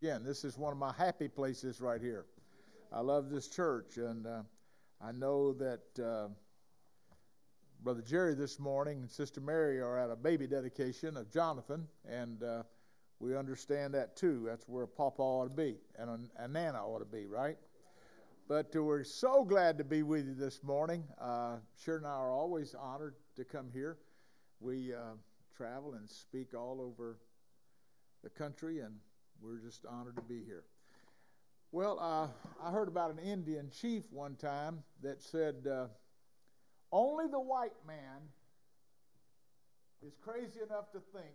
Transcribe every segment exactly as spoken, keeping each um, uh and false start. Again, this is one of my happy places right here. I love this church, and uh, I know that uh, Brother Jerry this morning and Sister Mary are at a baby dedication of Jonathan, and uh, we understand that too. That's where Papa ought to be, and a, a Nana ought to be, right? But uh, we're so glad to be with you this morning. Uh, Sharon and I are always honored to come here. We uh, travel and speak all over the country, and we're just honored to be here. Well, uh, I heard about an Indian chief one time that said, uh, only the white man is crazy enough to think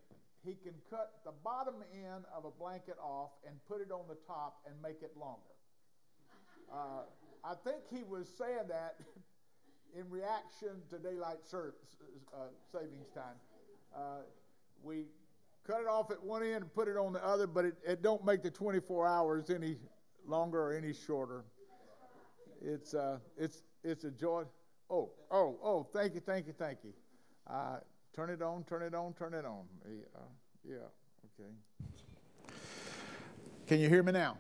he can cut the bottom end of a blanket off and put it on the top and make it longer. Uh, I think he was saying that in reaction to daylight service, uh, savings time. Uh, we cut it off at one end and put it on the other, but it, it don't make the twenty-four hours any longer or any shorter. It's uh, it's it's a joy. Oh, oh, oh, thank you, thank you, thank you. Uh, turn it on, turn it on, turn it on. Uh, yeah, okay. Can you hear me now?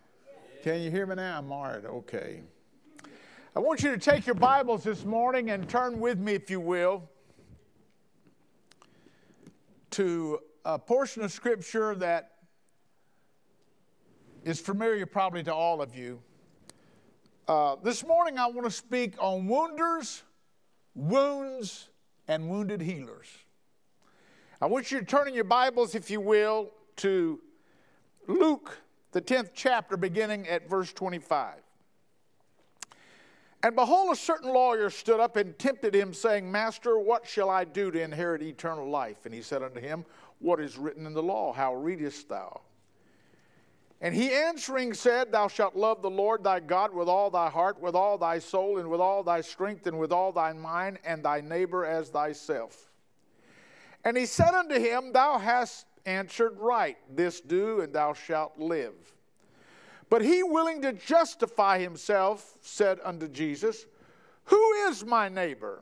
Can you hear me now, Mart? Okay. I want you to take your Bibles this morning and turn with me, if you will, to a portion of Scripture that is familiar probably to all of you. Uh, this morning I want to speak on wounders, wounds, and wounded healers. I want you to turn in your Bibles, if you will, to Luke, the tenth chapter, beginning at verse twenty-five. And behold, a certain lawyer stood up and tempted him, saying, Master, what shall I do to inherit eternal life? And he said unto him, What is written in the law? How readest thou? And he answering said, Thou shalt love the Lord thy God with all thy heart, with all thy soul, and with all thy strength, and with all thy mind, and thy neighbor as thyself. And he said unto him, Thou hast answered right, this do, and thou shalt live. But he, willing to justify himself, said unto Jesus, Who is my neighbor?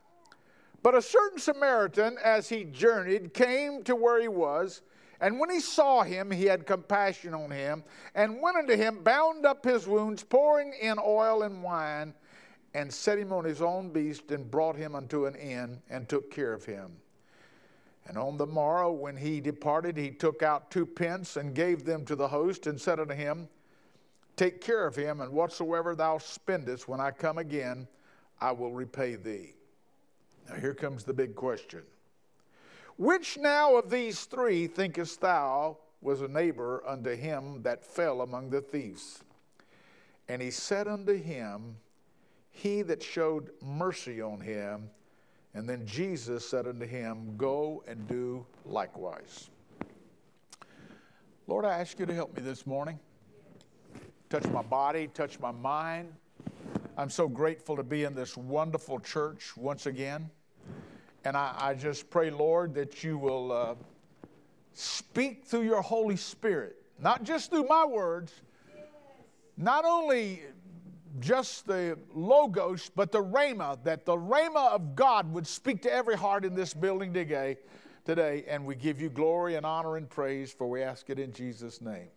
But a certain Samaritan, as he journeyed, came to where he was. And when he saw him, he had compassion on him, and went unto him, bound up his wounds, pouring in oil and wine, and set him on his own beast, and brought him unto an inn, and took care of him. And on the morrow, when he departed, he took out two pence and gave them to the host, and said unto him, Take care of him, and whatsoever thou spendest, when I come again, I will repay thee. Now here comes the big question. Which now of these three thinkest thou was a neighbor unto him that fell among the thieves? And he said unto him, He that showed mercy on him. And then Jesus said unto him, Go and do likewise. Lord, I ask you to help me this morning. Touch my body, touch my mind. I'm so grateful to be in this wonderful church once again. And I, I just pray, Lord, that you will uh, speak through your Holy Spirit. Not just through my words, not only just the Logos, but the Rhema, that the Rhema of God would speak to every heart in this building today, today, and we give you glory and honor and praise, for we ask it in Jesus' name.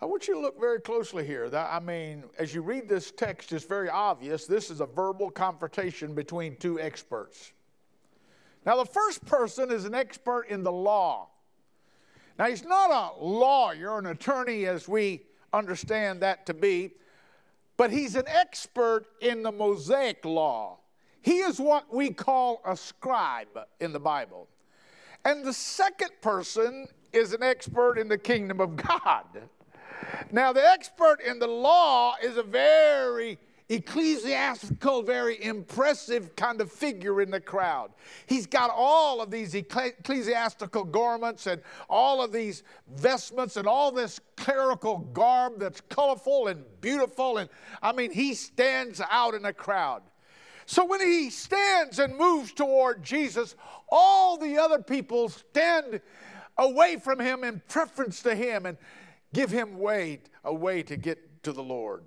I want you to look very closely here. I mean, as you read this text, it's very obvious. This is a verbal confrontation between two experts. Now, the first person is an expert in the law. Now, he's not a lawyer, an attorney, as we understand that to be, but he's an expert in the Mosaic law. He is what we call a scribe in the Bible. And the second person is an expert in the kingdom of God. Now, the expert in the law is a very ecclesiastical, very impressive kind of figure in the crowd. He's got all of these ecclesiastical garments and all of these vestments and all this clerical garb that's colorful and beautiful. And I mean, he stands out in a crowd. So when he stands and moves toward Jesus, all the other people stand away from him in preference to him and give him way, a way to get to the Lord.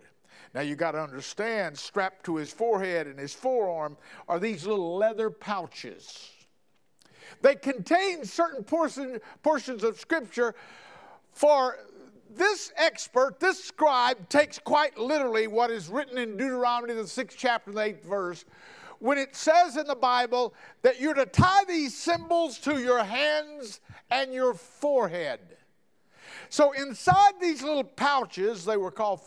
Now you got to understand, strapped to his forehead and his forearm are these little leather pouches. They contain certain portion, portions of Scripture. For this expert, this scribe, takes quite literally what is written in Deuteronomy, the sixth chapter, the eighth verse, when it says in the Bible that you're to tie these symbols to your hands and your forehead. So inside these little pouches, they were called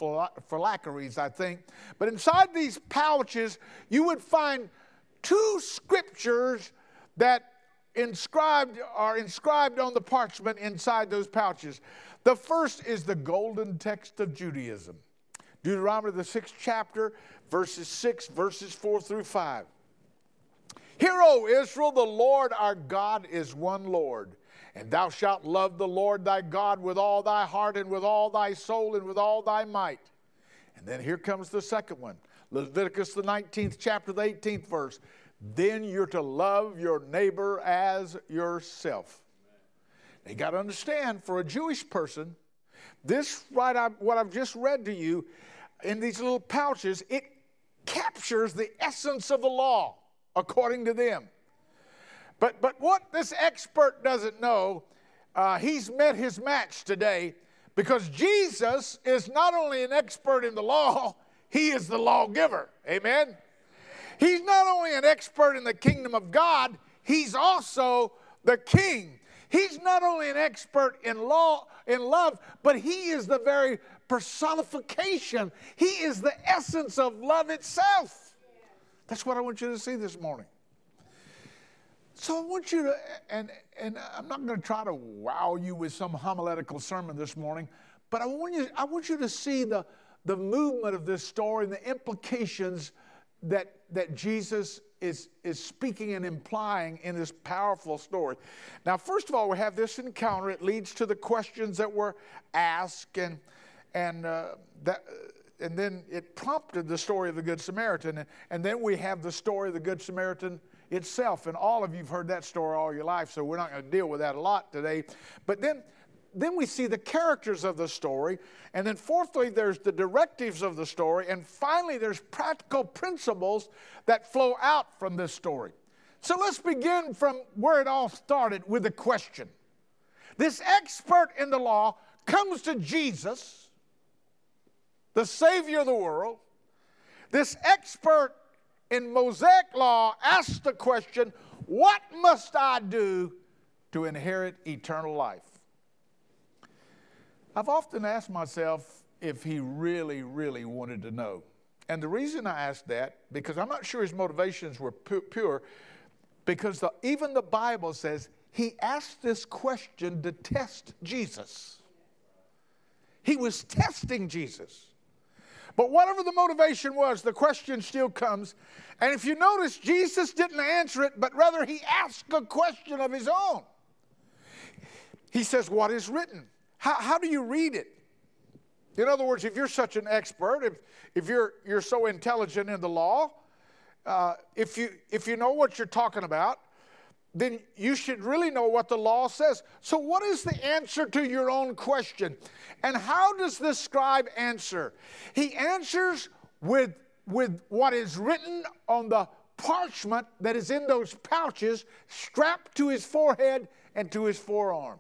phylacteries, I think, but inside these pouches, you would find two scriptures that inscribed are inscribed on the parchment inside those pouches. The first is the golden text of Judaism. Deuteronomy, the sixth chapter, verses six, verses four through five. Hear, O Israel, the Lord our God is one Lord, and thou shalt love the Lord thy God with all thy heart and with all thy soul and with all thy might. And then here comes the second one, Leviticus, the nineteenth chapter, the eighteenth verse. Then you're to love your neighbor as yourself. You got to understand, for a Jewish person, this right, I, what I've just read to you in these little pouches, it captures the essence of the law, according to them. But, but what this expert doesn't know, uh, he's met his match today, because Jesus is not only an expert in the law, he is the lawgiver. Amen? He's not only an expert in the kingdom of God, he's also the king. He's not only an expert in law, in love, but he is the very personification. He is the essence of love itself. That's what I want you to see this morning. So I want you to, and, and I'm not going to try to wow you with some homiletical sermon this morning, but I want you, I want you to see the, the movement of this story and the implications that, that Jesus Is, is speaking and implying in this powerful story. Now, first of all, we have this encounter. It leads to the questions that were asked, and and uh, that, and then it prompted the story of the Good Samaritan, and, and then we have the story of the Good Samaritan itself. And all of you've heard that story all your life, so we're not going to deal with that a lot today. But then, then we see the characters of the story, and then fourthly, there's the directives of the story, and finally, there's practical principles that flow out from this story. So let's begin from where it all started with a question. This expert in the law comes to Jesus, the Savior of the world. This expert in Mosaic law asks the question, what must I do to inherit eternal life? I've often asked myself if he really, really wanted to know. And the reason I asked that, because I'm not sure his motivations were pu pure, because the, even the Bible says he asked this question to test Jesus. He was testing Jesus. But whatever the motivation was, the question still comes. And if you notice, Jesus didn't answer it, but rather he asked a question of his own. He says, what is written? How, how do you read it? In other words, if you're such an expert, if, if you're, you're so intelligent in the law, uh, if, you, if you know what you're talking about, then you should really know what the law says. So what is the answer to your own question? And how does this scribe answer? He answers with, with what is written on the parchment that is in those pouches, strapped to his forehead and to his forearm.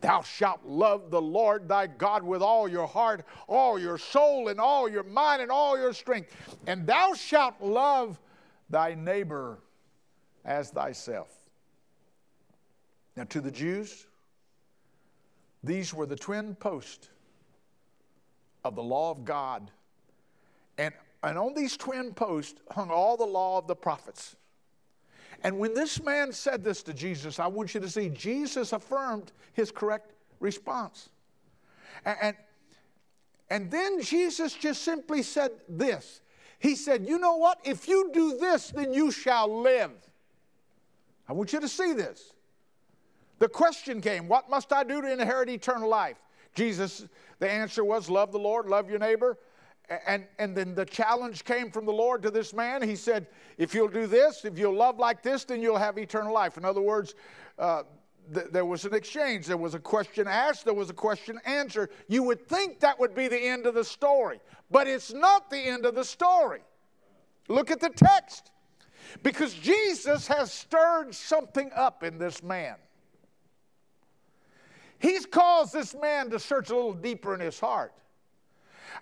Thou shalt love the Lord thy God with all your heart, all your soul, and all your mind, and all your strength. And thou shalt love thy neighbor as thyself. Now to the Jews, these were the twin posts of the law of God. And, and on these twin posts hung all the law of the prophets. And when this man said this to Jesus, I want you to see Jesus affirmed his correct response. And, and, and then Jesus just simply said this. He said, you know what? If you do this, then you shall live. I want you to see this. The question came, what must I do to inherit eternal life? Jesus, the answer was, love the Lord, love your neighbor. And, and then the challenge came from the Lord to this man. He said, if you'll do this, if you'll love like this, then you'll have eternal life. In other words, uh, th there was an exchange. There was a question asked. There was a question answered. You would think that would be the end of the story. But it's not the end of the story. Look at the text. Because Jesus has stirred something up in this man. He's caused this man to search a little deeper in his heart.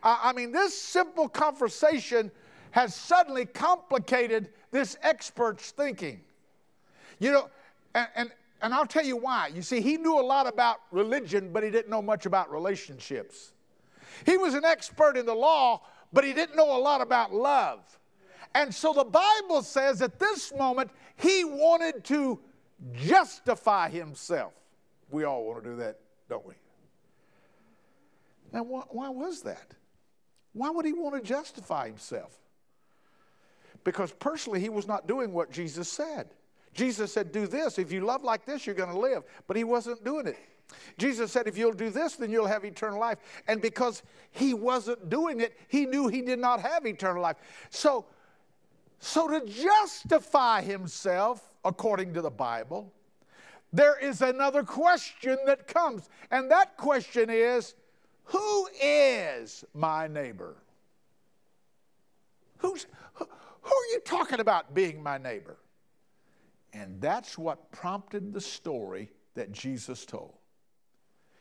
I mean, this simple conversation has suddenly complicated this expert's thinking. You know, and, and, and I'll tell you why. You see, he knew a lot about religion, but he didn't know much about relationships. He was an expert in the law, but he didn't know a lot about love. And so the Bible says at this moment, he wanted to justify himself. We all want to do that, don't we? Now, wh- why was that? Why would he want to justify himself? Because personally, he was not doing what Jesus said. Jesus said, do this. If you love like this, you're going to live. But he wasn't doing it. Jesus said, if you'll do this, then you'll have eternal life. And because he wasn't doing it, he knew he did not have eternal life. So, so to justify himself, according to the Bible, there is another question that comes. And that question is, who is my neighbor? Who's, who, who are you talking about being my neighbor? And that's what prompted the story that Jesus told.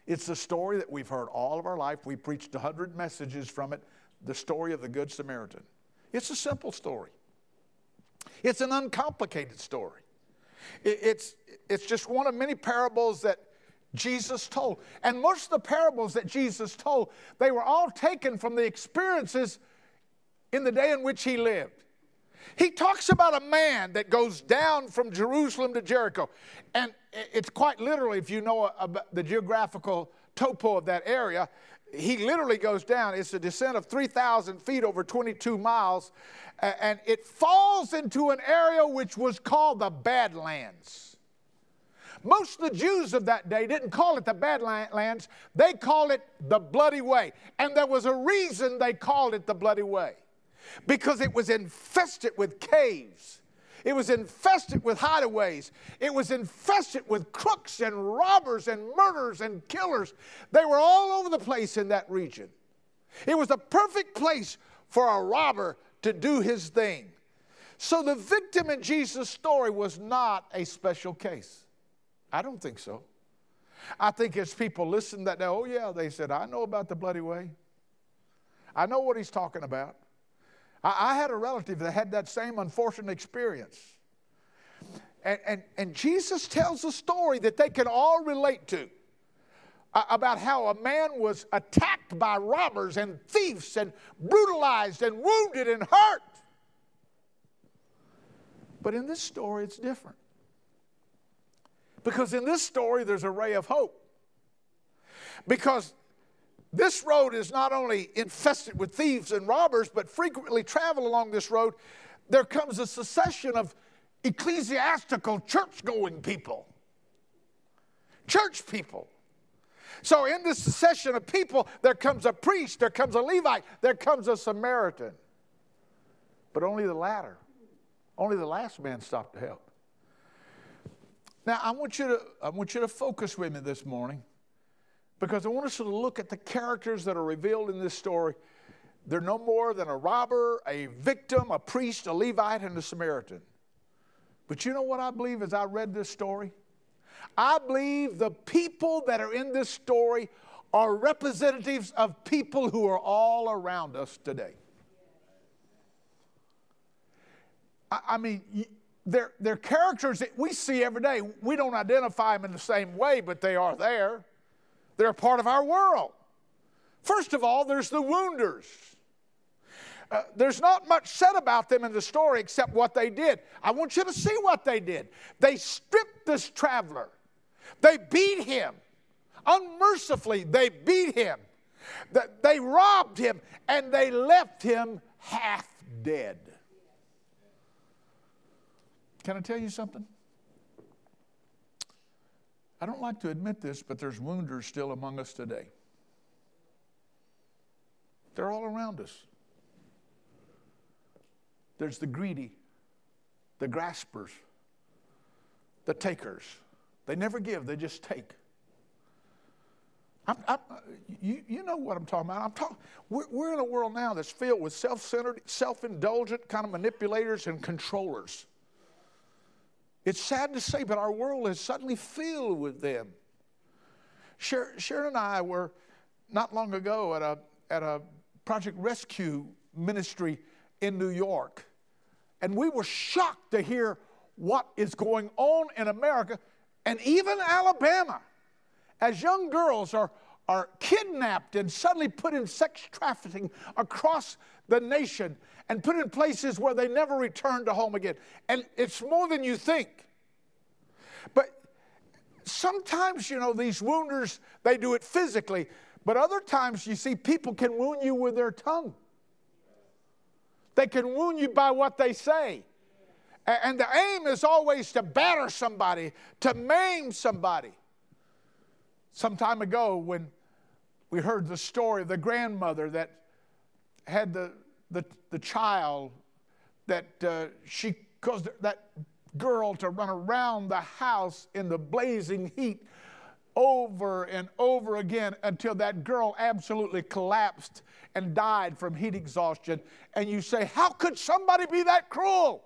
It's a story that we've heard all of our life. We preached a hundred messages from it, the story of the Good Samaritan. It's a simple story. It's an uncomplicated story. It, it's, it's just one of many parables that Jesus told. And most of the parables that Jesus told, they were all taken from the experiences in the day in which he lived. He talks about a man that goes down from Jerusalem to Jericho. And it's quite literally, if you know about the geographical topo of that area, he literally goes down. It's a descent of three thousand feet over twenty-two miles. And it falls into an area which was called the Badlands. Most of the Jews of that day didn't call it the Badlands. They called it the Bloody Way. And there was a reason they called it the Bloody Way. Because it was infested with caves. It was infested with hideaways. It was infested with crooks and robbers and murderers and killers. They were all over the place in that region. It was the perfect place for a robber to do his thing. So the victim in Jesus' story was not a special case. I don't think so. I think as people listen that day, oh yeah, they said, I know about the Bloody Way. I know what he's talking about. I, I had a relative that had that same unfortunate experience. And, and, and Jesus tells a story that they can all relate to uh, about how a man was attacked by robbers and thieves and brutalized and wounded and hurt. But in this story, it's different. Because in this story, there's a ray of hope. Because this road is not only infested with thieves and robbers, but frequently travel along this road, there comes a succession of ecclesiastical church-going people. Church people. So in this succession of people, there comes a priest, there comes a Levite, there comes a Samaritan. But only the latter. Only the last man stopped to help. Now, I want, you to, I want you to focus with me this morning because I want us to look at the characters that are revealed in this story. They're no more than a robber, a victim, a priest, a Levite, and a Samaritan. But you know what I believe as I read this story? I believe the people that are in this story are representatives of people who are all around us today. I, I mean... You, They're, they're characters that we see every day. We don't identify them in the same way, but they are there. They're a part of our world. First of all, there's the wounders. Uh, there's not much said about them in the story except what they did. I want you to see what they did. They stripped this traveler. They beat him. Unmercifully, they beat him. They robbed him, and they left him half dead. Can I tell you something? I don't like to admit this, but there's wounders still among us today. They're all around us. There's the greedy, the graspers, the takers. They never give, they just take. I'm, I'm, you, you know what I'm talking about. I'm talk, we're, we're in a world now that's filled with self-centered, self-indulgent kind of manipulators and controllers. It's sad to say, but our world is suddenly filled with them. Sharon and I were not long ago at a, at a Project Rescue ministry in New York, and we were shocked to hear what is going on in America and even Alabama, as young girls are, are kidnapped and suddenly put in sex trafficking across the nation and put in places where they never return to home again. And it's more than you think. But sometimes, you know, these wounders, they do it physically. But other times, you see, people can wound you with their tongue. They can wound you by what they say. And the aim is always to batter somebody, to maim somebody. Some time ago, when we heard the story of the grandmother that had the the, the child, that uh, she caused that girl to run around the house in the blazing heat over and over again until that girl absolutely collapsed and died from heat exhaustion. And you say, how could somebody be that cruel?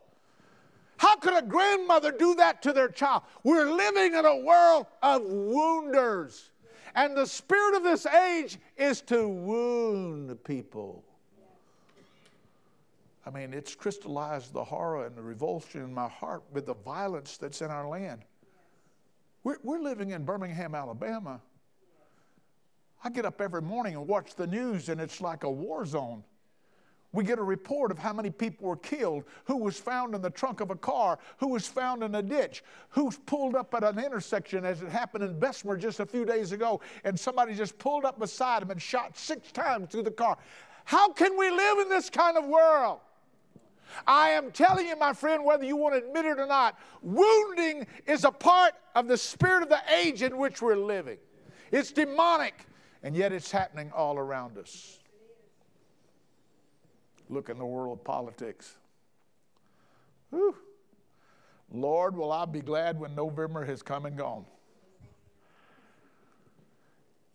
How could a grandmother do that to their child? We're living in a world of wounders. And the spirit of this age is to wound people. I mean, it's crystallized the horror and the revulsion in my heart with the violence that's in our land. We're, we're living in Birmingham, Alabama. I get up every morning and watch the news, and it's like a war zone. We get a report of how many people were killed, who was found in the trunk of a car, who was found in a ditch, who's pulled up at an intersection, as it happened in Bessemer just a few days ago, and somebody just pulled up beside him and shot six times through the car. How can we live in this kind of world? I am telling you, my friend, whether you want to admit it or not, wounding is a part of the spirit of the age in which we're living. It's demonic, and yet it's happening all around us. Look in the world of politics. Whew. Lord, will I be glad when November has come and gone.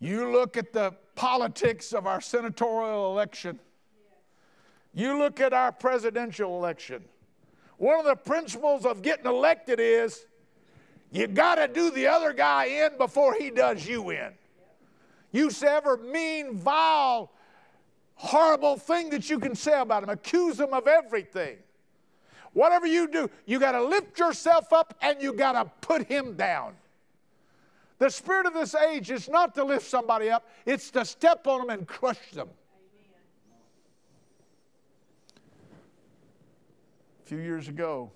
You look at the politics of our senatorial election. You look at our presidential election. One of the principles of getting elected is you got to do the other guy in before he does you in. You say every mean, vile, horrible thing that you can say about them. Accuse them of everything. Whatever you do, you got to lift yourself up and you got to put him down. The spirit of this age is not to lift somebody up. It's to step on them and crush them. Amen. A few years ago,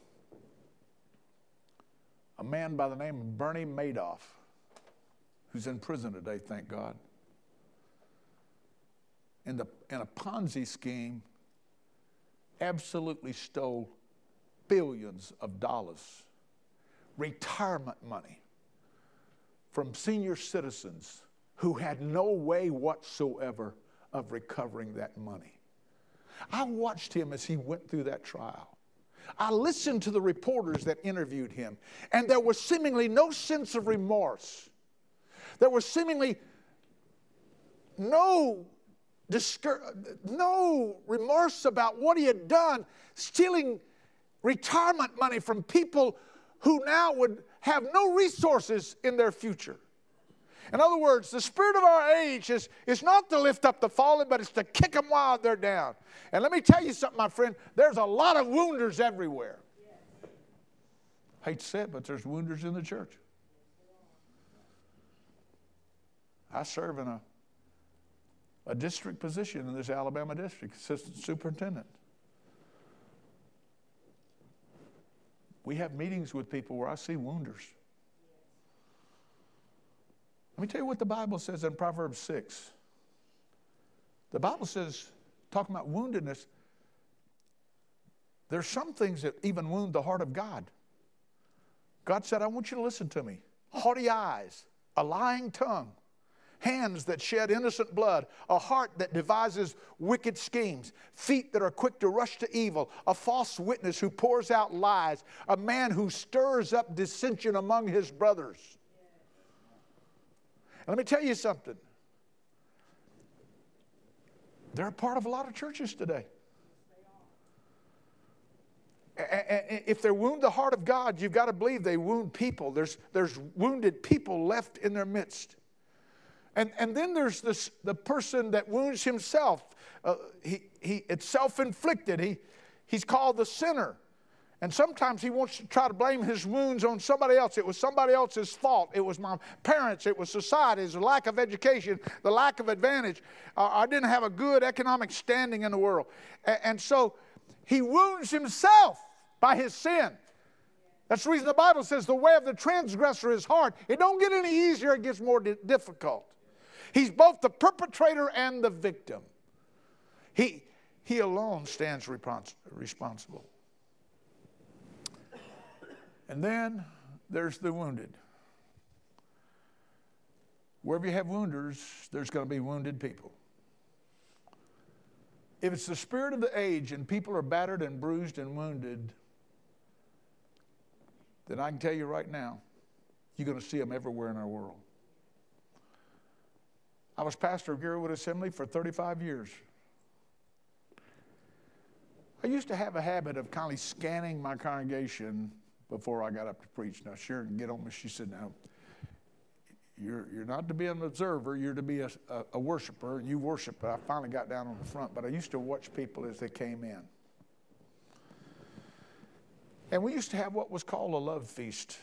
a man by the name of Bernie Madoff, who's in prison today, thank God, In, the, in a Ponzi scheme, absolutely stole billions of dollars, retirement money from senior citizens who had no way whatsoever of recovering that money. I watched him as he went through that trial. I listened to the reporters that interviewed him, and there was seemingly no sense of remorse. There was seemingly no No remorse about what he had done, stealing retirement money from people who now would have no resources in their future. In other words, the spirit of our age is, is not to lift up the fallen, but it's to kick them while they're down. And let me tell you something, my friend, there's a lot of wounders everywhere. I hate to say it, but there's wounders in the church. I serve in a A district position in this Alabama district, assistant superintendent. We have meetings with people where I see wounders. Let me tell you what the Bible says in Proverbs six. The Bible says, talking about woundedness, There's some things that even wound the heart of God. God said, I want you to listen to me. Haughty eyes, a lying tongue, hands that shed innocent blood, a heart that devises wicked schemes, feet that are quick to rush to evil, a false witness who pours out lies, a man who stirs up dissension among his brothers. And let me tell you something. They're a part of a lot of churches today. If they wound the heart of God, you've got to believe they wound people. There's, there's wounded people left in their midst. And, and then there's this, the person that wounds himself. Uh, he, he, it's self-inflicted. He, he's called the sinner. And sometimes he wants to try to blame his wounds on somebody else. It was somebody else's fault. It was my parents. It was society. It was the lack of education, the lack of advantage. Uh, I didn't have a good economic standing in the world. And, and so he wounds himself by his sin. That's the reason the Bible says the way of the transgressor is hard. It don't get any easier. It gets more difficult. He's both the perpetrator and the victim. He, he alone stands repons- responsible. And then there's the wounded. Wherever you have wounders, there's going to be wounded people. If it's the spirit of the age and people are battered and bruised and wounded, then I can tell you right now, you're going to see them everywhere in our world. I was pastor of Garrettwood Assembly for thirty-five years. I used to have a habit of kind of scanning my congregation before I got up to preach. Now, Sharon can get on me. She said, now, You're, you're not to be an observer, you're to be a, a, a worshiper, and you worship. But I finally got down on the front, but I used to watch people as they came in. And we used to have what was called a love feast.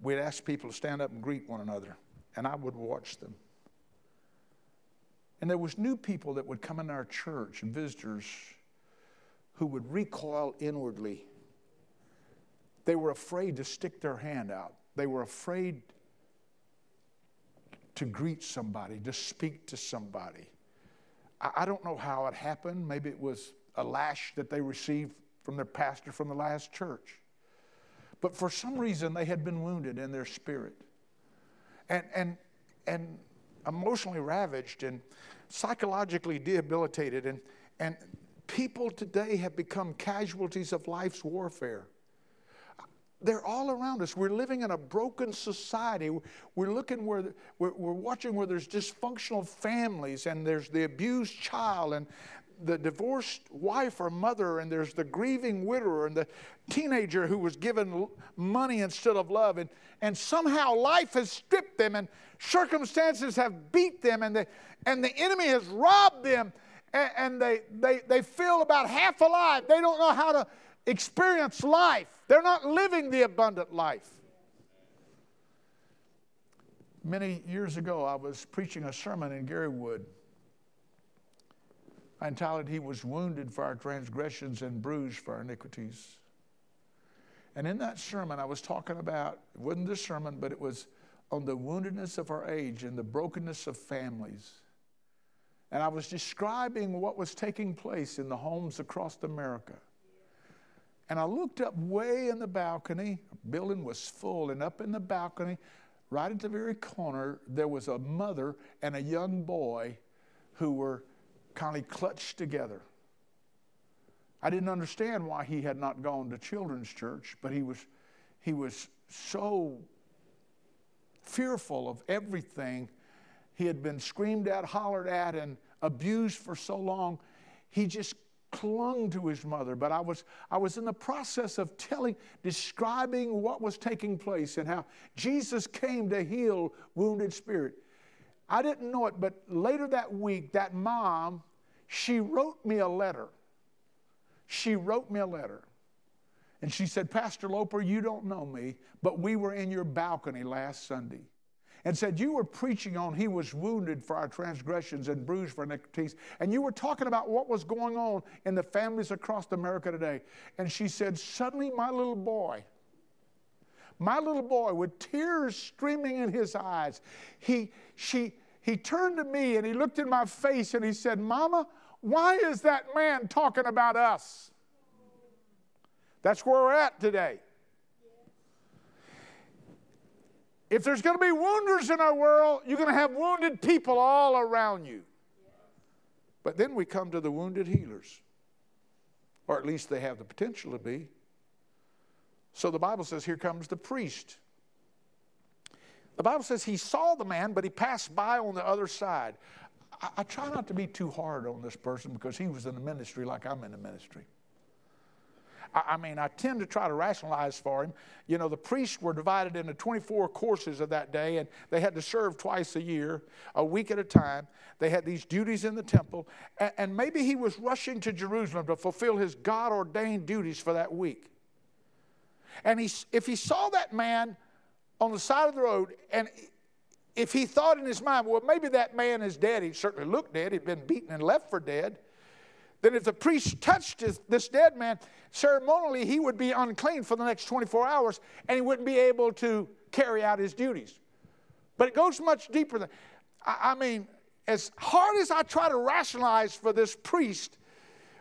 We'd ask people to stand up and greet one another, and I would watch them. And there was new people that would come in our church, and visitors who would recoil inwardly. They were afraid to stick their hand out. They were afraid to greet somebody, to speak to somebody. I, I don't know how it happened. Maybe it was a lash that they received from their pastor from the last church. But for some reason, they had been wounded in their spirit and, and, and emotionally ravaged and psychologically debilitated. And, and people today have become casualties of life's warfare. They're all around us. We're living in a broken society. We're looking where, we're, we're watching where there's dysfunctional families and there's the abused child and the divorced wife or mother and there's the grieving widower and the teenager who was given money instead of love. And, and somehow life has stripped them and circumstances have beat them and the, and the enemy has robbed them and, and they, they, they feel about half alive. They don't know how to experience life. They're not living the abundant life. Many years ago, I was preaching a sermon in Garywood. I entitled, He was wounded for our transgressions and bruised for our iniquities. And in that sermon, I was talking about, it wasn't this sermon, but it was on the woundedness of our age and the brokenness of families. And I was describing what was taking place in the homes across America. And I looked up way in the balcony. The building was full, and up in the balcony, right at the very corner, there was a mother and a young boy who were kind of clutched together. I didn't understand why he had not gone to children's church, but he was, he was so fearful of everything. He had been screamed at, hollered at, and abused for so long. He just clung to his mother, but I was I was in the process of telling, describing what was taking place and how Jesus came to heal wounded spirit. I didn't know it, but later that week, that mom, she wrote me a letter. She wrote me a letter. And she said, Pastor Loper, you don't know me, but we were in your balcony last Sunday. And said, you were preaching on he was wounded for our transgressions and bruised for iniquities. And you were talking about what was going on in the families across America today. And she said, suddenly my little boy, my little boy with tears streaming in his eyes, he, she, he turned to me and he looked in my face and he said, Mama, why is that man talking about us? That's where we're at today. If there's going to be wounders in our world, you're going to have wounded people all around you. But then we come to the wounded healers. Or at least they have the potential to be. So the Bible says, here comes the priest. The Bible says he saw the man, but he passed by on the other side. I, I try not to be too hard on this person because he was in the ministry like I'm in the ministry. I, I mean, I tend to try to rationalize for him. You know, the priests were divided into twenty-four courses of that day, and they had to serve twice a year, a week at a time. They had these duties in the temple, and, and maybe he was rushing to Jerusalem to fulfill his God-ordained duties for that week. And he, if he saw that man on the side of the road, and if he thought in his mind, well, maybe that man is dead, he certainly looked dead, he'd been beaten and left for dead, then if the priest touched his, this dead man, ceremonially he would be unclean for the next twenty-four hours, and he wouldn't be able to carry out his duties. But it goes much deeper than, I, I mean, as hard as I try to rationalize for this priest,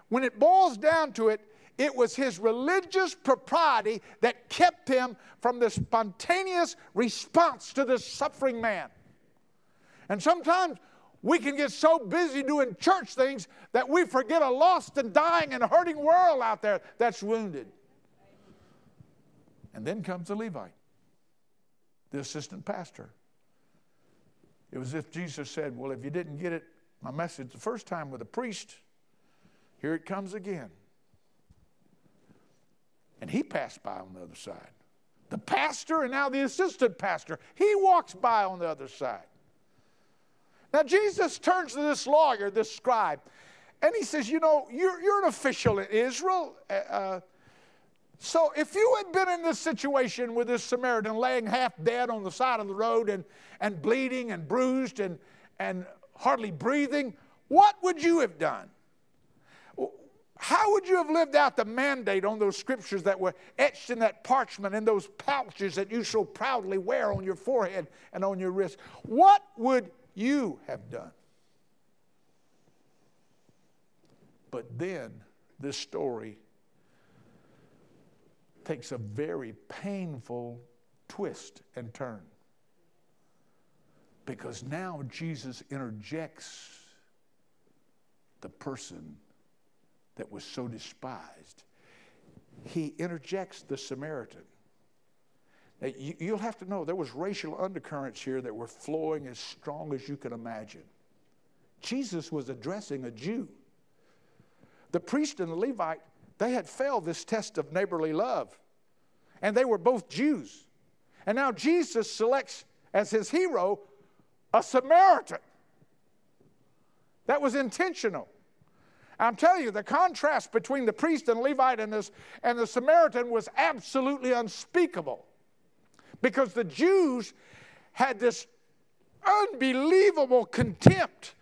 when it boils down to it, it was his religious propriety that kept him from the spontaneous response to this suffering man. And sometimes we can get so busy doing church things that we forget a lost and dying and hurting world out there that's wounded. And then comes the Levite, the assistant pastor. It was as if Jesus said, well, if you didn't get it, my message the first time with a priest, here it comes again. And he passed by on the other side. The pastor and now the assistant pastor, he walks by on the other side. Now Jesus turns to this lawyer, this scribe, and he says, you know, you're, you're an official in Israel. Uh, so if you had been in this situation with this Samaritan laying half dead on the side of the road and, and bleeding and bruised and, and hardly breathing, what would you have done? How would you have lived out the mandate on those scriptures that were etched in that parchment, in those pouches that you so proudly wear on your forehead and on your wrist? What would you have done? But then this story takes a very painful twist and turn, because now Jesus interjects the person that was so despised. He interjects the Samaritan. Now, you, you'll have to know there was racial undercurrents here that were flowing as strong as you can imagine. Jesus was addressing a Jew. The priest and the Levite, they had failed this test of neighborly love, and they were both Jews. And now Jesus selects as his hero a Samaritan. That was intentional. I'm telling you, the contrast between the priest and Levite and, this, and the Samaritan was absolutely unspeakable, because the Jews had this unbelievable contempt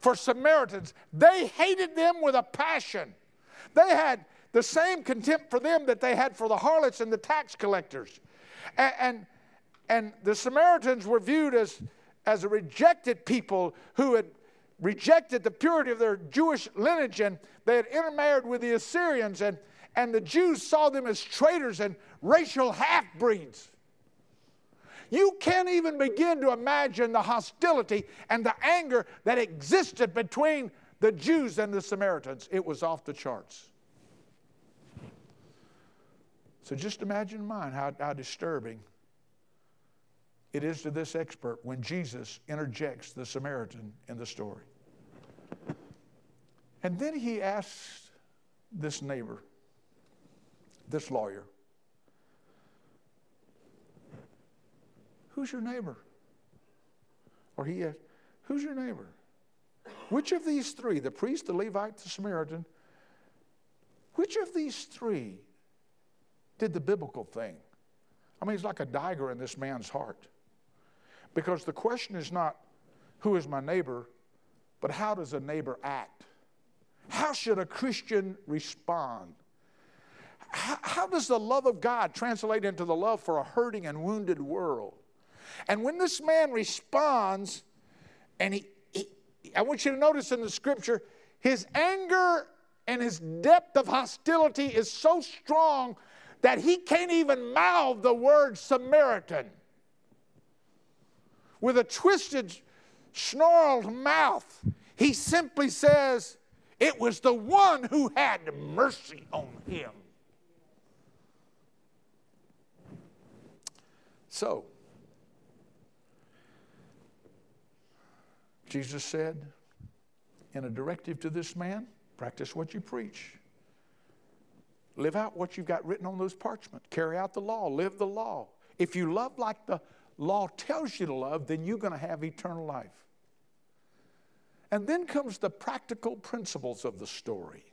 for Samaritans. They hated them with a passion. They had the same contempt for them that they had for the harlots and the tax collectors. And, and, and the Samaritans were viewed as, as a rejected people who had rejected the purity of their Jewish lineage, and they had intermarried with the Assyrians, and, and the Jews saw them as traitors and racial half-breeds. You can't even begin to imagine the hostility and the anger that existed between the Jews and the Samaritans. It was off the charts. So just imagine in mind how, how disturbing it is to this expert when Jesus interjects the Samaritan in the story. And then he asks this neighbor, this lawyer, who's your neighbor? Or he asks, who's your neighbor? Which of these three, the priest, the Levite, the Samaritan, which of these three did the biblical thing? I mean, it's like a dagger in this man's heart. Because the question is not, who is my neighbor, but how does a neighbor act? How should a Christian respond? How, how does the love of God translate into the love for a hurting and wounded world? And when this man responds, and he, he I want you to notice in the scripture, his anger and his depth of hostility is so strong that he can't even mouth the word Samaritan. With a twisted, snarled mouth, he simply says, "It was the one who had mercy on him." So, Jesus said, in a directive to this man, practice what you preach. Live out what you've got written on those parchments. Carry out the law. Live the law. If you love like the law tells you to love, then you're going to have eternal life. And then comes the practical principles of the story.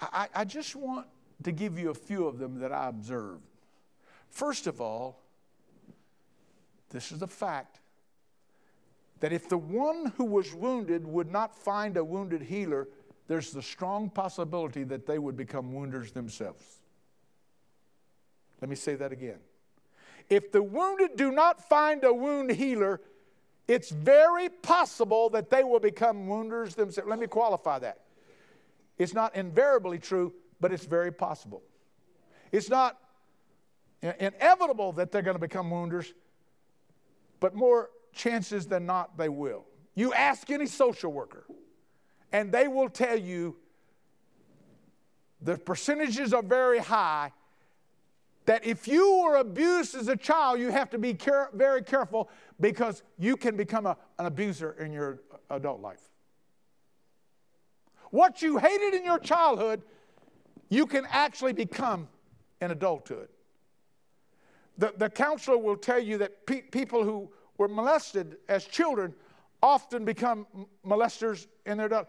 I, I just want to give you a few of them that I observed. First of all, this is the fact that if the one who was wounded would not find a wounded healer, there's the strong possibility that they would become wounders themselves. Let me say that again. If the wounded do not find a wound healer, it's very possible that they will become wounders themselves. Let me qualify that. It's not invariably true, but it's very possible. It's not inevitable that they're going to become wounders, but more chances than not they will. You ask any social worker, and they will tell you the percentages are very high that if you were abused as a child, you have to be care- very careful because you can become a, an abuser in your adult life. What you hated in your childhood, you can actually become in adulthood. The, the counselor will tell you that pe- people who were molested as children often become molesters in their adult.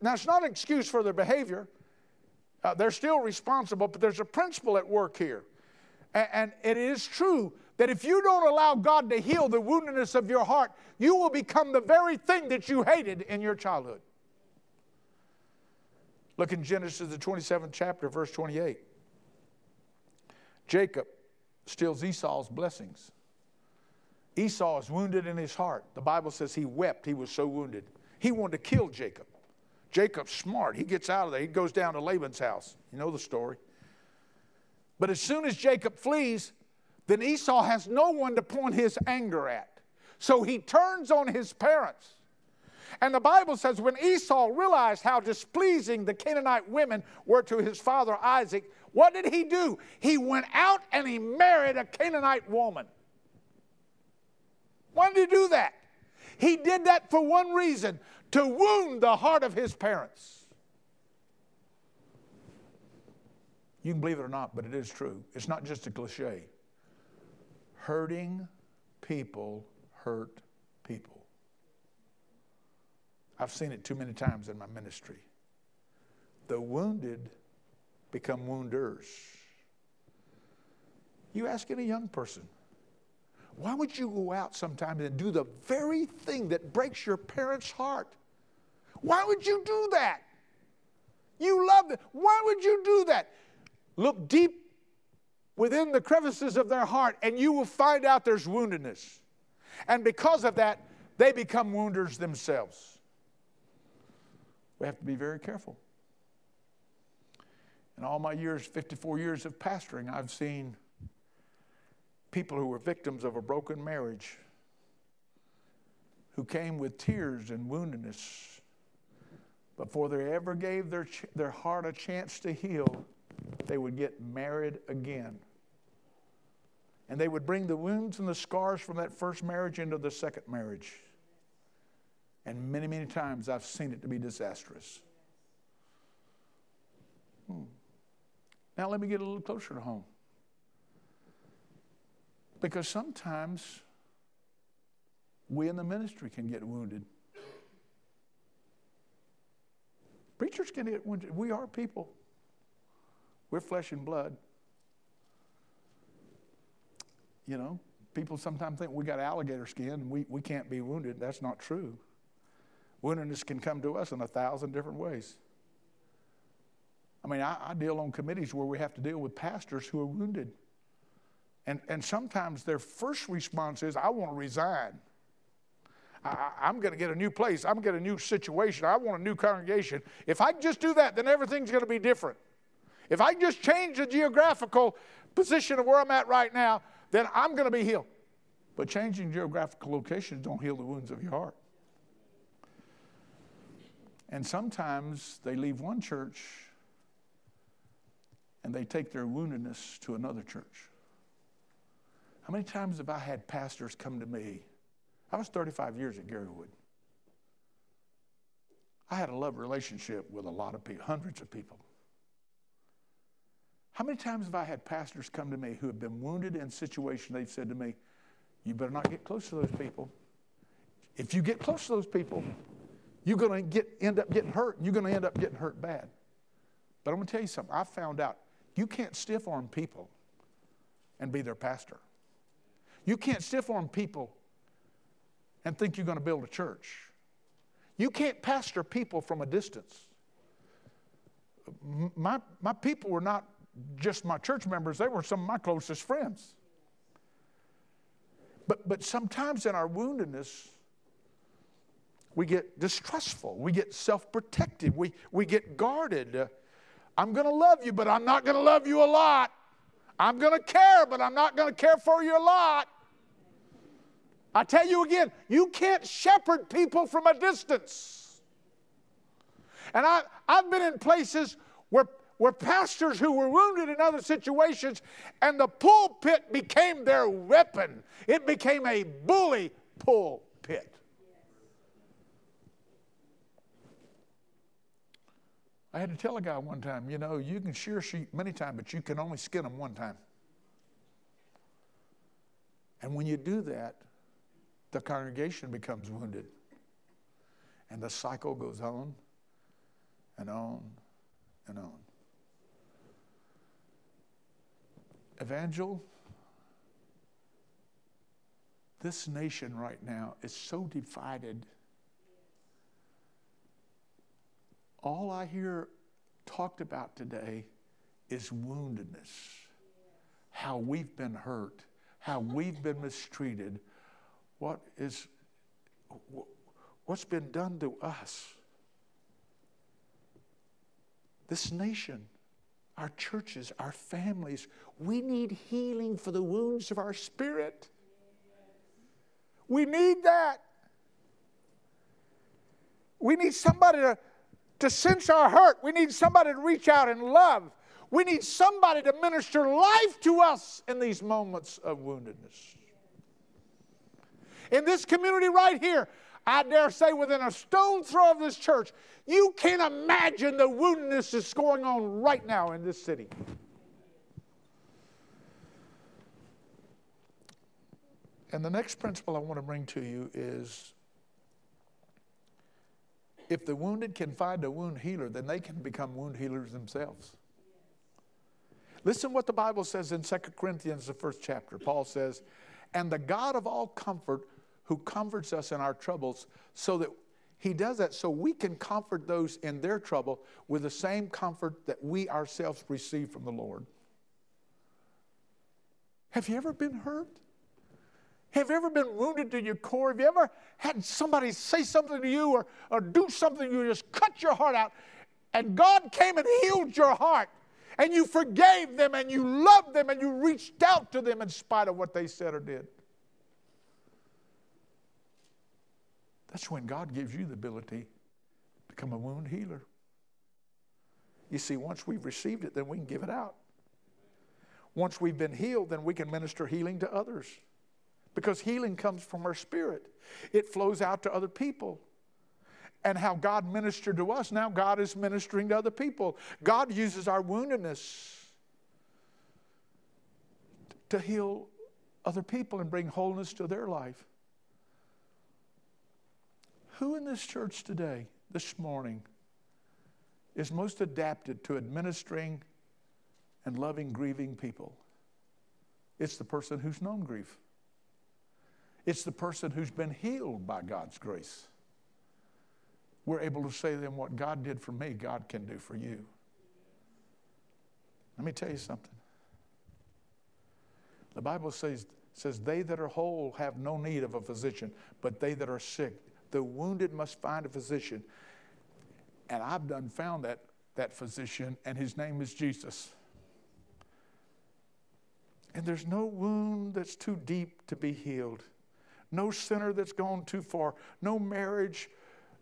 Now, it's not an excuse for their behavior. Uh, they're still responsible, but there's a principle at work here. And, and it is true that if you don't allow God to heal the woundedness of your heart, you will become the very thing that you hated in your childhood. Look in Genesis, the twenty-seventh chapter, verse twenty-eight. Jacob steals Esau's blessings. Esau is wounded in his heart. The Bible says he wept. He was so wounded. He wanted to kill Jacob. Jacob's smart. He gets out of there. He goes down to Laban's house. You know the story. But as soon as Jacob flees, then Esau has no one to point his anger at. So he turns on his parents. And the Bible says when Esau realized how displeasing the Canaanite women were to his father Isaac, what did he do? He went out and he married a Canaanite woman. Why did he do that? He did that for one reason, to wound the heart of his parents. You can believe it or not, but it is true. It's not just a cliche. Hurting people hurt people. I've seen it too many times in my ministry. The wounded become wounders. You ask any young person, why would you go out sometimes and do the very thing that breaks your parents' heart? Why would you do that? You love them. Why would you do that? Look deep within the crevices of their heart, and you will find out there's woundedness. And because of that, they become wounders themselves. We have to be very careful. In all my years, fifty-four years of pastoring, I've seen people who were victims of a broken marriage, who came with tears and woundedness before they ever gave their, ch- their heart a chance to heal, they would get married again. And they would bring the wounds and the scars from that first marriage into the second marriage. And many, many times I've seen it to be disastrous. Hmm. Now let me get a little closer to home. Because sometimes we in the ministry can get wounded. Preachers can get wounded. We are people. We're flesh and blood. You know, people sometimes think we got alligator skin and we, we can't be wounded. That's not true. Woundedness can come to us in a thousand different ways. I mean, I, I deal on committees where we have to deal with pastors who are wounded. And, and sometimes their first response is, I want to resign. I, I'm going to get a new place. I'm going to get a new situation. I want a new congregation. If I can just do that, then everything's going to be different. If I can just change the geographical position of where I'm at right now, then I'm going to be healed. But changing geographical locations don't heal the wounds of your heart. And sometimes they leave one church and they take their woundedness to another church. How many times have I had pastors come to me? I was thirty-five years at Garywood. I had a love relationship with a lot of people, hundreds of people. How many times have I had pastors come to me who have been wounded in situations? They've said to me, you better not get close to those people. If you get close to those people, you're going to get, end up getting hurt, and you're going to end up getting hurt bad. But I'm going to tell you something. I found out you can't stiff-arm people and be their pastor. You can't stiff-arm people and think you're going to build a church. You can't pastor people from a distance. My, my people were not just my church members. They were some of my closest friends. But, but sometimes in our woundedness, we get distrustful. We get self-protective. We, we get guarded. Uh, I'm going to love you, but I'm not going to love you a lot. I'm going to care, but I'm not going to care for you a lot. I tell you again, you can't shepherd people from a distance. And I, I've been in places where, where pastors who were wounded in other situations, and the pulpit became their weapon. It became a bully pulpit. I had to tell a guy one time, you know, you can shear sheep many times, but you can only skin them one time. And when you do that, the congregation becomes wounded. And the cycle goes on and on and on. Evangel, this nation right now is so divided. All I hear talked about today is woundedness. How we've been hurt. How we've been mistreated. What is, what's been done to us? This nation, our churches, our families, we need healing for the wounds of our spirit. We need that. We need somebody to to sense our hurt. We need somebody to reach out and love. We need somebody to minister life to us in these moments of woundedness. In this community right here, I dare say within a stone throw of this church, you can't imagine the woundedness that's going on right now in this city. And the next principle I want to bring to you is, if the wounded can find a wound healer, then they can become wound healers themselves. Listen what the Bible says in Second Corinthians, the first chapter. Paul says, and the God of all comfort, who comforts us in our troubles, so that he does that so we can comfort those in their trouble with the same comfort that we ourselves receive from the Lord. Have you ever been hurt? Have you ever been wounded to your core? Have you ever had somebody say something to you or, or do something to you, just cut your heart out, and God came and healed your heart, and you forgave them, and you loved them, and you reached out to them in spite of what they said or did? That's when God gives you the ability to become a wound healer. You see, once we've received it, then we can give it out. Once we've been healed, then we can minister healing to others. Because healing comes from our spirit. It flows out to other people. And how God ministered to us, now God is ministering to other people. God uses our woundedness to heal other people and bring wholeness to their life. Who in this church today, this morning, is most adapted to administering and loving grieving people? It's the person who's known grief. It's the person who's been healed by God's grace. We're able to say to them, what God did for me, God can do for you. Let me tell you something. The Bible says, says, they that are whole have no need of a physician, but they that are sick. The wounded must find a physician. And I've done found that, that physician, and his name is Jesus. And there's no wound that's too deep to be healed. No sinner that's gone too far. No marriage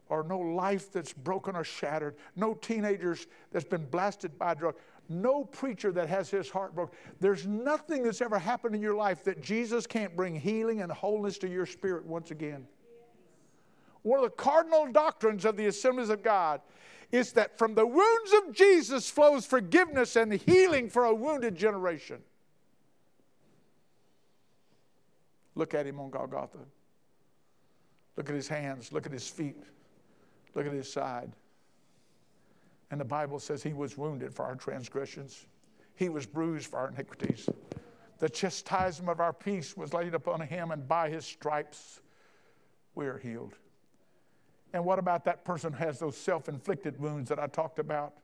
or no life that's broken or shattered. No teenagers that's been blasted by a drug. No preacher that has his heart broken. There's nothing that's ever happened in your life that Jesus can't bring healing and wholeness to your spirit once again. One of the cardinal doctrines of the Assemblies of God is that from the wounds of Jesus flows forgiveness and healing for a wounded generation. Look at him on Golgotha. Look at his hands. Look at his feet. Look at his side. And the Bible says he was wounded for our transgressions. He was bruised for our iniquities. The chastisement of our peace was laid upon him, and by his stripes we are healed. And what about that person who has those self-inflicted wounds that I talked about?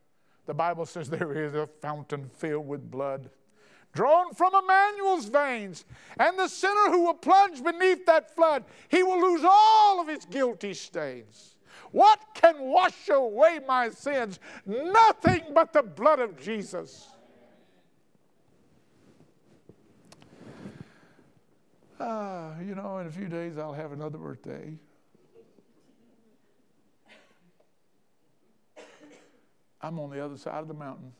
The Bible says there is a fountain filled with blood, drawn from Emmanuel's veins, and the sinner who will plunge beneath that flood, he will lose all of his guilty stains. What can wash away my sins? Nothing but the blood of Jesus. Ah, you know, in a few days I'll have another birthday. I'm on the other side of the mountain.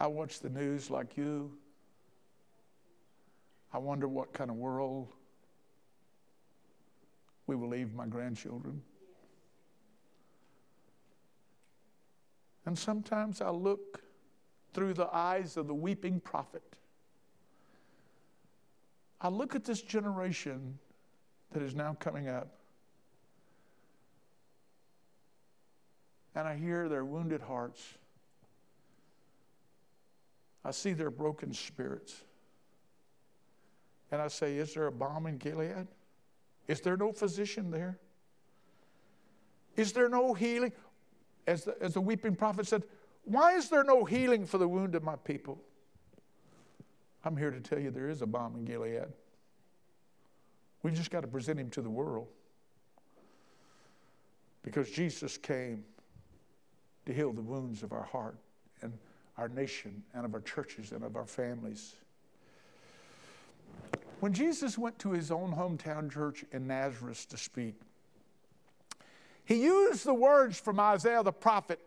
I watch the news like you. I wonder what kind of world we will leave my grandchildren. And sometimes I look through the eyes of the weeping prophet. I look at this generation that is now coming up, and I hear their wounded hearts. I see their broken spirits. And I say, is there a balm in Gilead? Is there no physician there? Is there no healing? As the, as the weeping prophet said, why is there no healing for the wound of my people? I'm here to tell you there is a balm in Gilead. We've just got to present him to the world. Because Jesus came to heal the wounds of our heart and our nation and of our churches and of our families. When Jesus went to his own hometown church in Nazareth to speak, he used the words from Isaiah the prophet.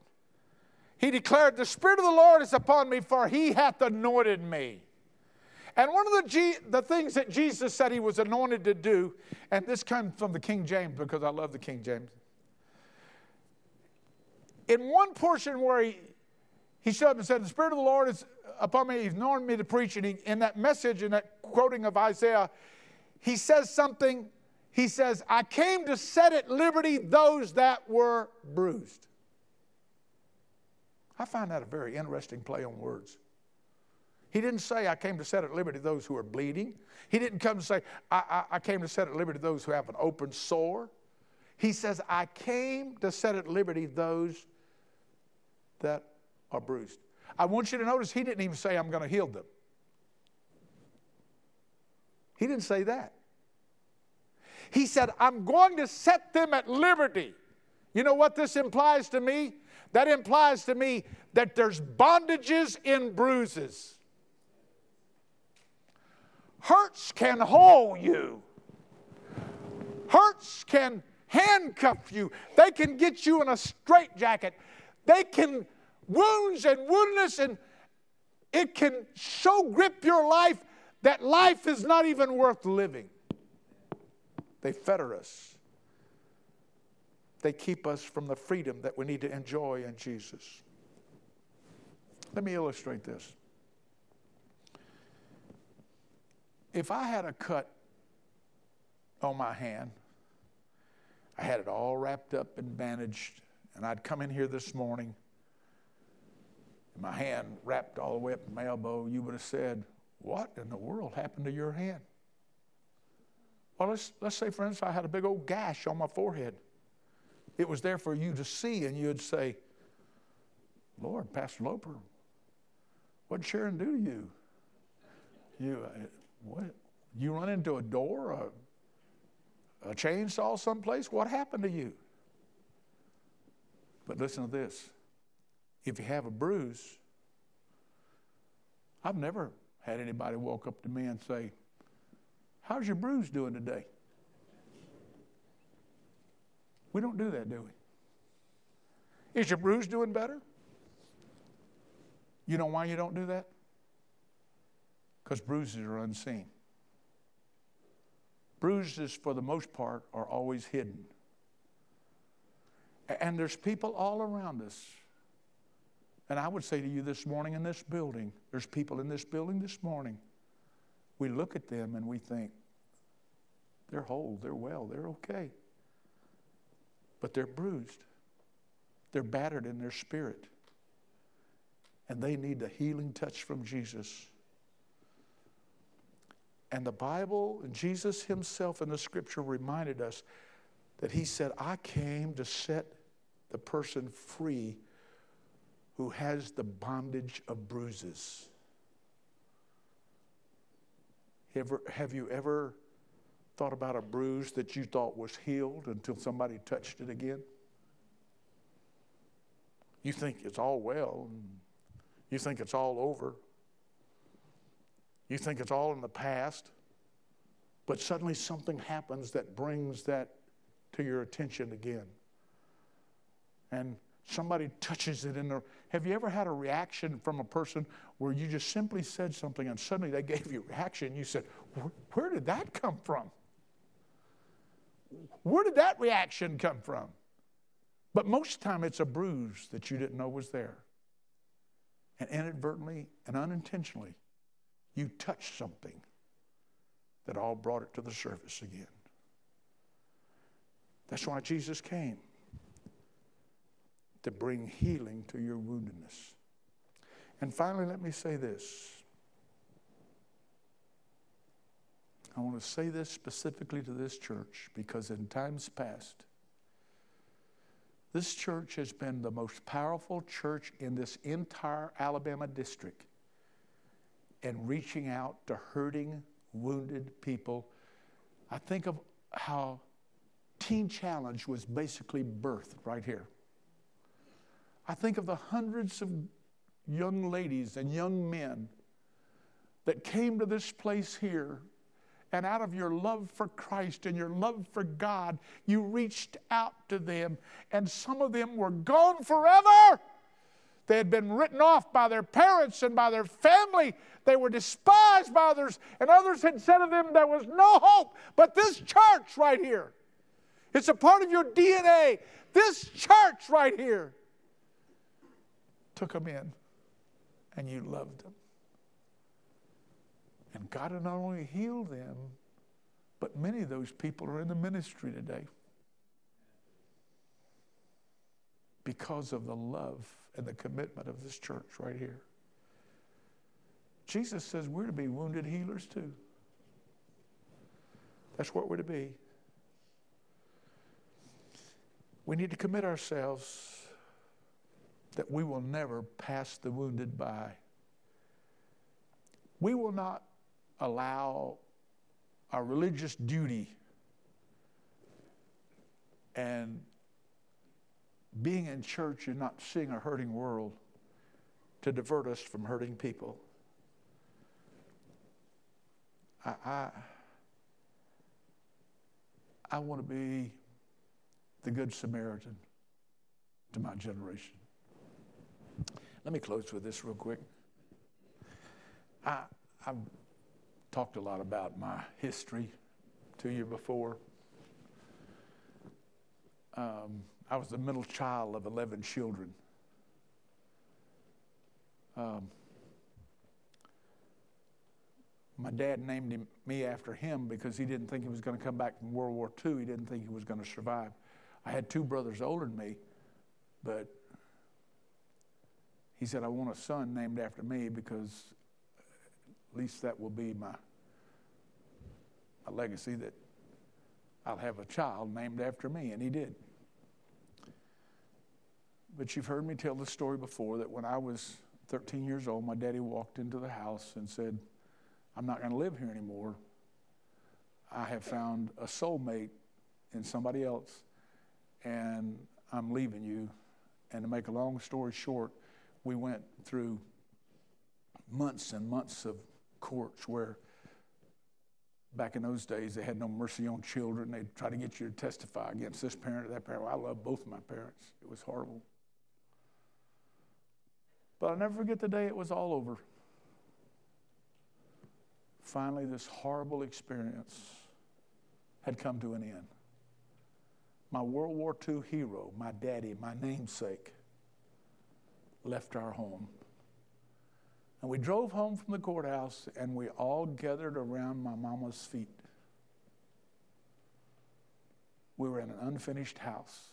He declared, the Spirit of the Lord is upon me, for he hath anointed me. And one of the, G the things that Jesus said he was anointed to do, and this comes from the King James because I love the King James. In one portion where he He stood up and said, the Spirit of the Lord is upon me. He's anointed me to preach. And he, in that message, in that quoting of Isaiah, he says something. He says, I came to set at liberty those that were bruised. I find that a very interesting play on words. He didn't say, I came to set at liberty those who are bleeding. He didn't come and say, I, I, I came to set at liberty those who have an open sore. He says, I came to set at liberty those that are bruised. I want you to notice he didn't even say, I'm going to heal them. He didn't say that. He said, I'm going to set them at liberty. You know what this implies to me? That implies to me that there's bondages in bruises. Hurts can hold you. Hurts can handcuff you. They can get you in a straitjacket. They can wounds and woundedness, and it can so grip your life that life is not even worth living. They fetter us. They keep us from the freedom that we need to enjoy in Jesus. Let me illustrate this. If I had a cut on my hand, I had it all wrapped up and bandaged, and I'd come in here this morning, my hand wrapped all the way up to my elbow, you would have said, what in the world happened to your hand? Well, let's, let's say, for instance, I had a big old gash on my forehead. It was there for you to see, and you'd say, Lord, Pastor Loper, what did Sharon do to you? You, what, you run into a door, a, a chainsaw someplace? What happened to you? But listen to this. If you have a bruise, I've never had anybody walk up to me and say, how's your bruise doing today? We don't do that, do we? Is your bruise doing better? You know why you don't do that? Because bruises are unseen. Bruises, for the most part, are always hidden. And there's people all around us. And I would say to you this morning in this building, there's people in this building this morning. We look at them and we think, they're whole, they're well, they're okay. But they're bruised. They're battered in their spirit. And they need the healing touch from Jesus. And the Bible, Jesus himself in the scripture reminded us that he said, I came to set the person free who has the bondage of bruises. Ever, have you ever thought about a bruise that you thought was healed until somebody touched it again? You think it's all well. You think it's all over. You think it's all in the past. But suddenly something happens that brings that to your attention again. And somebody touches it in there. Have you ever had a reaction from a person where you just simply said something and suddenly they gave you a reaction? You said, where, where did that come from? Where did that reaction come from? But most of the time it's a bruise that you didn't know was there. And inadvertently and unintentionally, you touched something that all brought it to the surface again. That's why Jesus came. To bring healing to your woundedness. And finally, let me say this. I want to say this specifically to this church because in times past, this church has been the most powerful church in this entire Alabama district in reaching out to hurting, wounded people. I think of how Teen Challenge was basically birthed right here. I think of the hundreds of young ladies and young men that came to this place here, and out of your love for Christ and your love for God, you reached out to them, and some of them were gone forever. They had been written off by their parents and by their family. They were despised by others, and others had said of them there was no hope. But this church right here, it's a part of your D N A. This church right here took them in, and you loved them. And God had not only healed them, but many of those people are in the ministry today because of the love and the commitment of this church right here. Jesus says we're to be wounded healers too. That's what we're to be. We need to commit ourselves that we will never pass the wounded by. We will not allow our religious duty and being in church and not seeing a hurting world to divert us from hurting people. I, I, I want to be the Good Samaritan to my generation. Let me close with this real quick. I, I've talked a lot about my history to you before. Um, I was the middle child of eleven children. Um, my dad named him, me after him because he didn't think he was going to come back from World War Two. He didn't think he was going to survive. I had two brothers older than me, but he said, I want a son named after me because at least that will be my, my legacy, that I'll have a child named after me, and he did. But you've heard me tell this story before, that when I was thirteen years old, my daddy walked into the house and said, I'm not going to live here anymore. I have found a soulmate in somebody else, and I'm leaving you. And to make a long story short, we went through months and months of courts where back in those days, they had no mercy on children. They'd try to get you to testify against this parent or that parent. Well, I love both of my parents. It was horrible. But I'll never forget the day it was all over. Finally, this horrible experience had come to an end. My World War Two hero, my daddy, my namesake, left our home. And we drove home from the courthouse, and we all gathered around my mama's feet. We were in an unfinished house.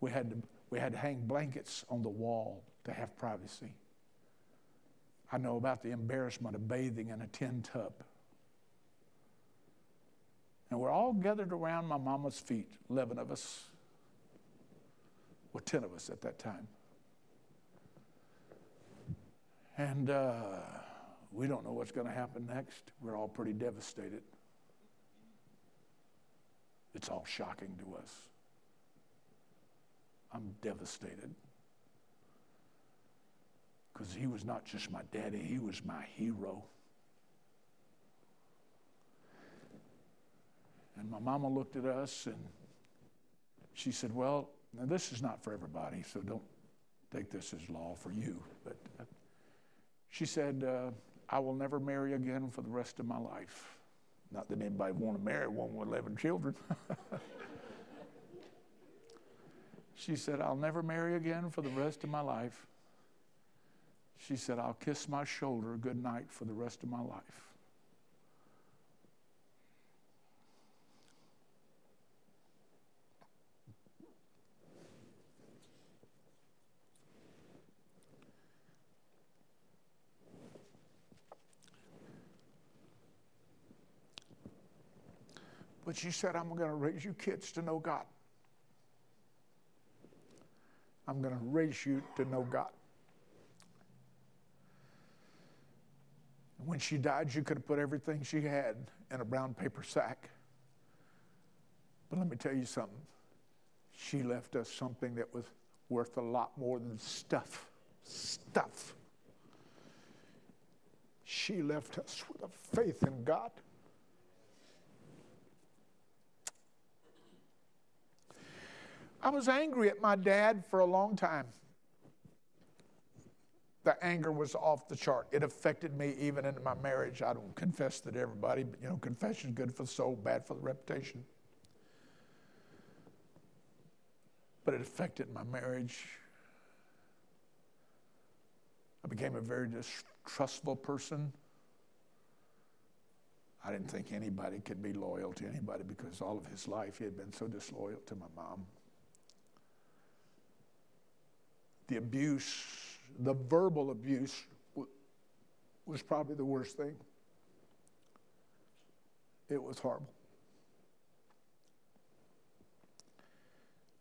We had to, we had to hang blankets on the wall to have privacy. I know about the embarrassment of bathing in a tin tub. And we're all gathered around my mama's feet, eleven of us, well, ten of us at that time. And uh, we don't know what's going to happen next. We're all pretty devastated. It's all shocking to us. I'm devastated. Because he was not just my daddy, he was my hero. And my mama looked at us and she said, well, now this is not for everybody, so don't think this is law for you. But uh, she said, uh, I will never marry again for the rest of my life. Not that anybody would want to marry one with eleven children. She said, I'll never marry again for the rest of my life. She said, I'll kiss my shoulder goodnight for the rest of my life. But she said, I'm going to raise you kids to know God. I'm going to raise you to know God. When she died, you could have put everything she had in a brown paper sack. But let me tell you something. She left us something that was worth a lot more than stuff. Stuff. She left us with a faith in God. I was angry at my dad for a long time. The anger was off the chart. It affected me even in my marriage. I don't confess that to everybody, but you know, confession is good for the soul, bad for the reputation. But it affected my marriage. I became a very distrustful person. I didn't think anybody could be loyal to anybody because all of his life he had been so disloyal to my mom. The abuse, the verbal abuse was probably the worst thing. It was horrible.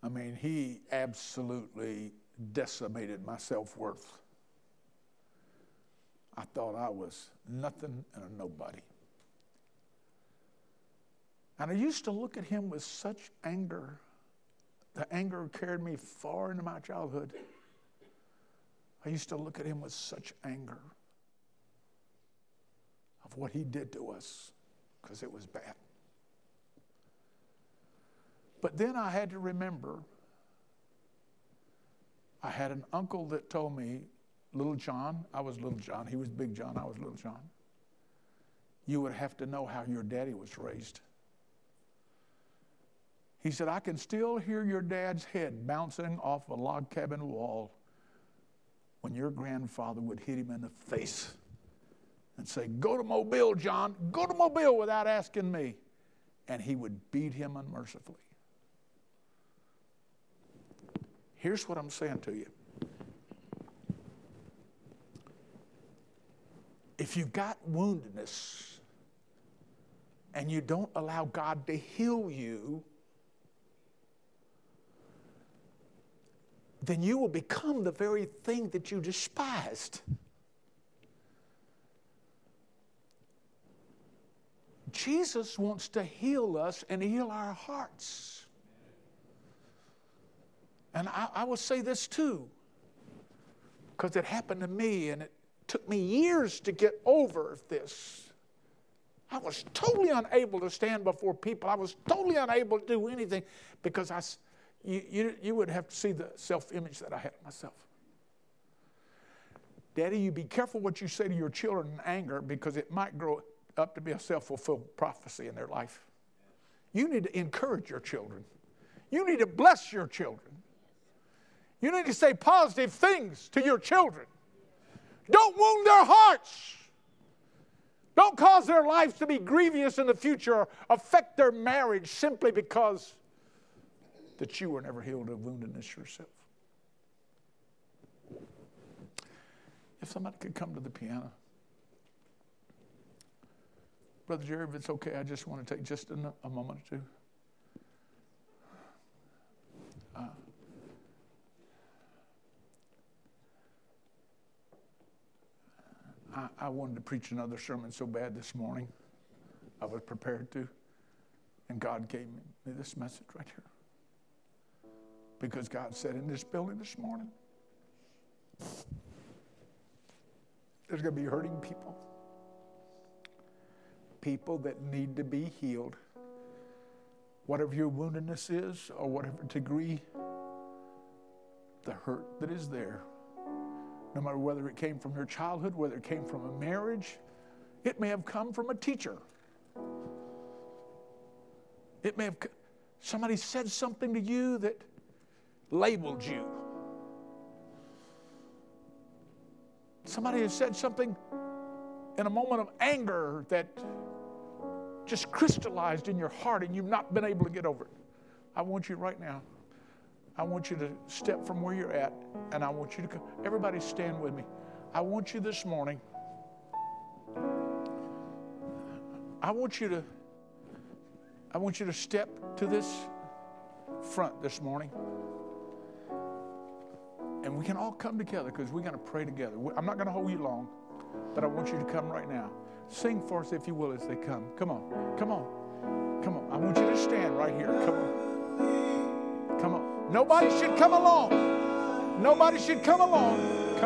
I mean, he absolutely decimated my self-worth. I thought I was nothing and a nobody. And I used to look at him with such anger. The anger carried me far into my childhood. I used to look at him with such anger of what he did to us because it was bad. But then I had to remember I had an uncle that told me, Little John, I was Little John, he was Big John, I was Little John, you would have to know how your daddy was raised. He said, I can still hear your dad's head bouncing off a log cabin wall when your grandfather would hit him in the face and say, go to Mobile, John, go to Mobile without asking me. And he would beat him unmercifully. Here's what I'm saying to you. If you've got woundedness and you don't allow God to heal you, then you will become the very thing that you despised. Jesus wants to heal us and heal our hearts. And I, I will say this too, because it happened to me and it took me years to get over this. I was totally unable to stand before people. I was totally unable to do anything because I, you, you, you would have to see the self-image that I had of myself. Daddy, you be careful what you say to your children in anger because it might grow up to be a self-fulfilled prophecy in their life. You need to encourage your children. You need to bless your children. You need to say positive things to your children. Don't wound their hearts. Don't cause their lives to be grievous in the future or affect their marriage simply because that you were never healed of woundedness yourself. If somebody could come to the piano. Brother Jerry, if it's okay, I just want to take just a, a moment or two. Uh, I, I wanted to preach another sermon so bad this morning. I was prepared to. And God gave me this message right here. Because God said in this building this morning, there's going to be hurting people. People that need to be healed. Whatever your woundedness is or whatever degree, the hurt that is there, no matter whether it came from your childhood, whether it came from a marriage, it may have come from a teacher. It may have, somebody said something to you that labeled you. Somebody has said something in a moment of anger that just crystallized in your heart and you've not been able to get over it. I want you right now, I want you to step from where you're at and I want you to come. Everybody stand with me. I want you this morning, I want you to, I want you to step to this front this morning. And we can all come together because we're going to pray together. I'm not going to hold you long, but I want you to come right now. Sing for us, if you will, as they come. Come on. Come on. Come on. I want you to stand right here. Come on. Come on. Nobody should come along. Nobody should come along.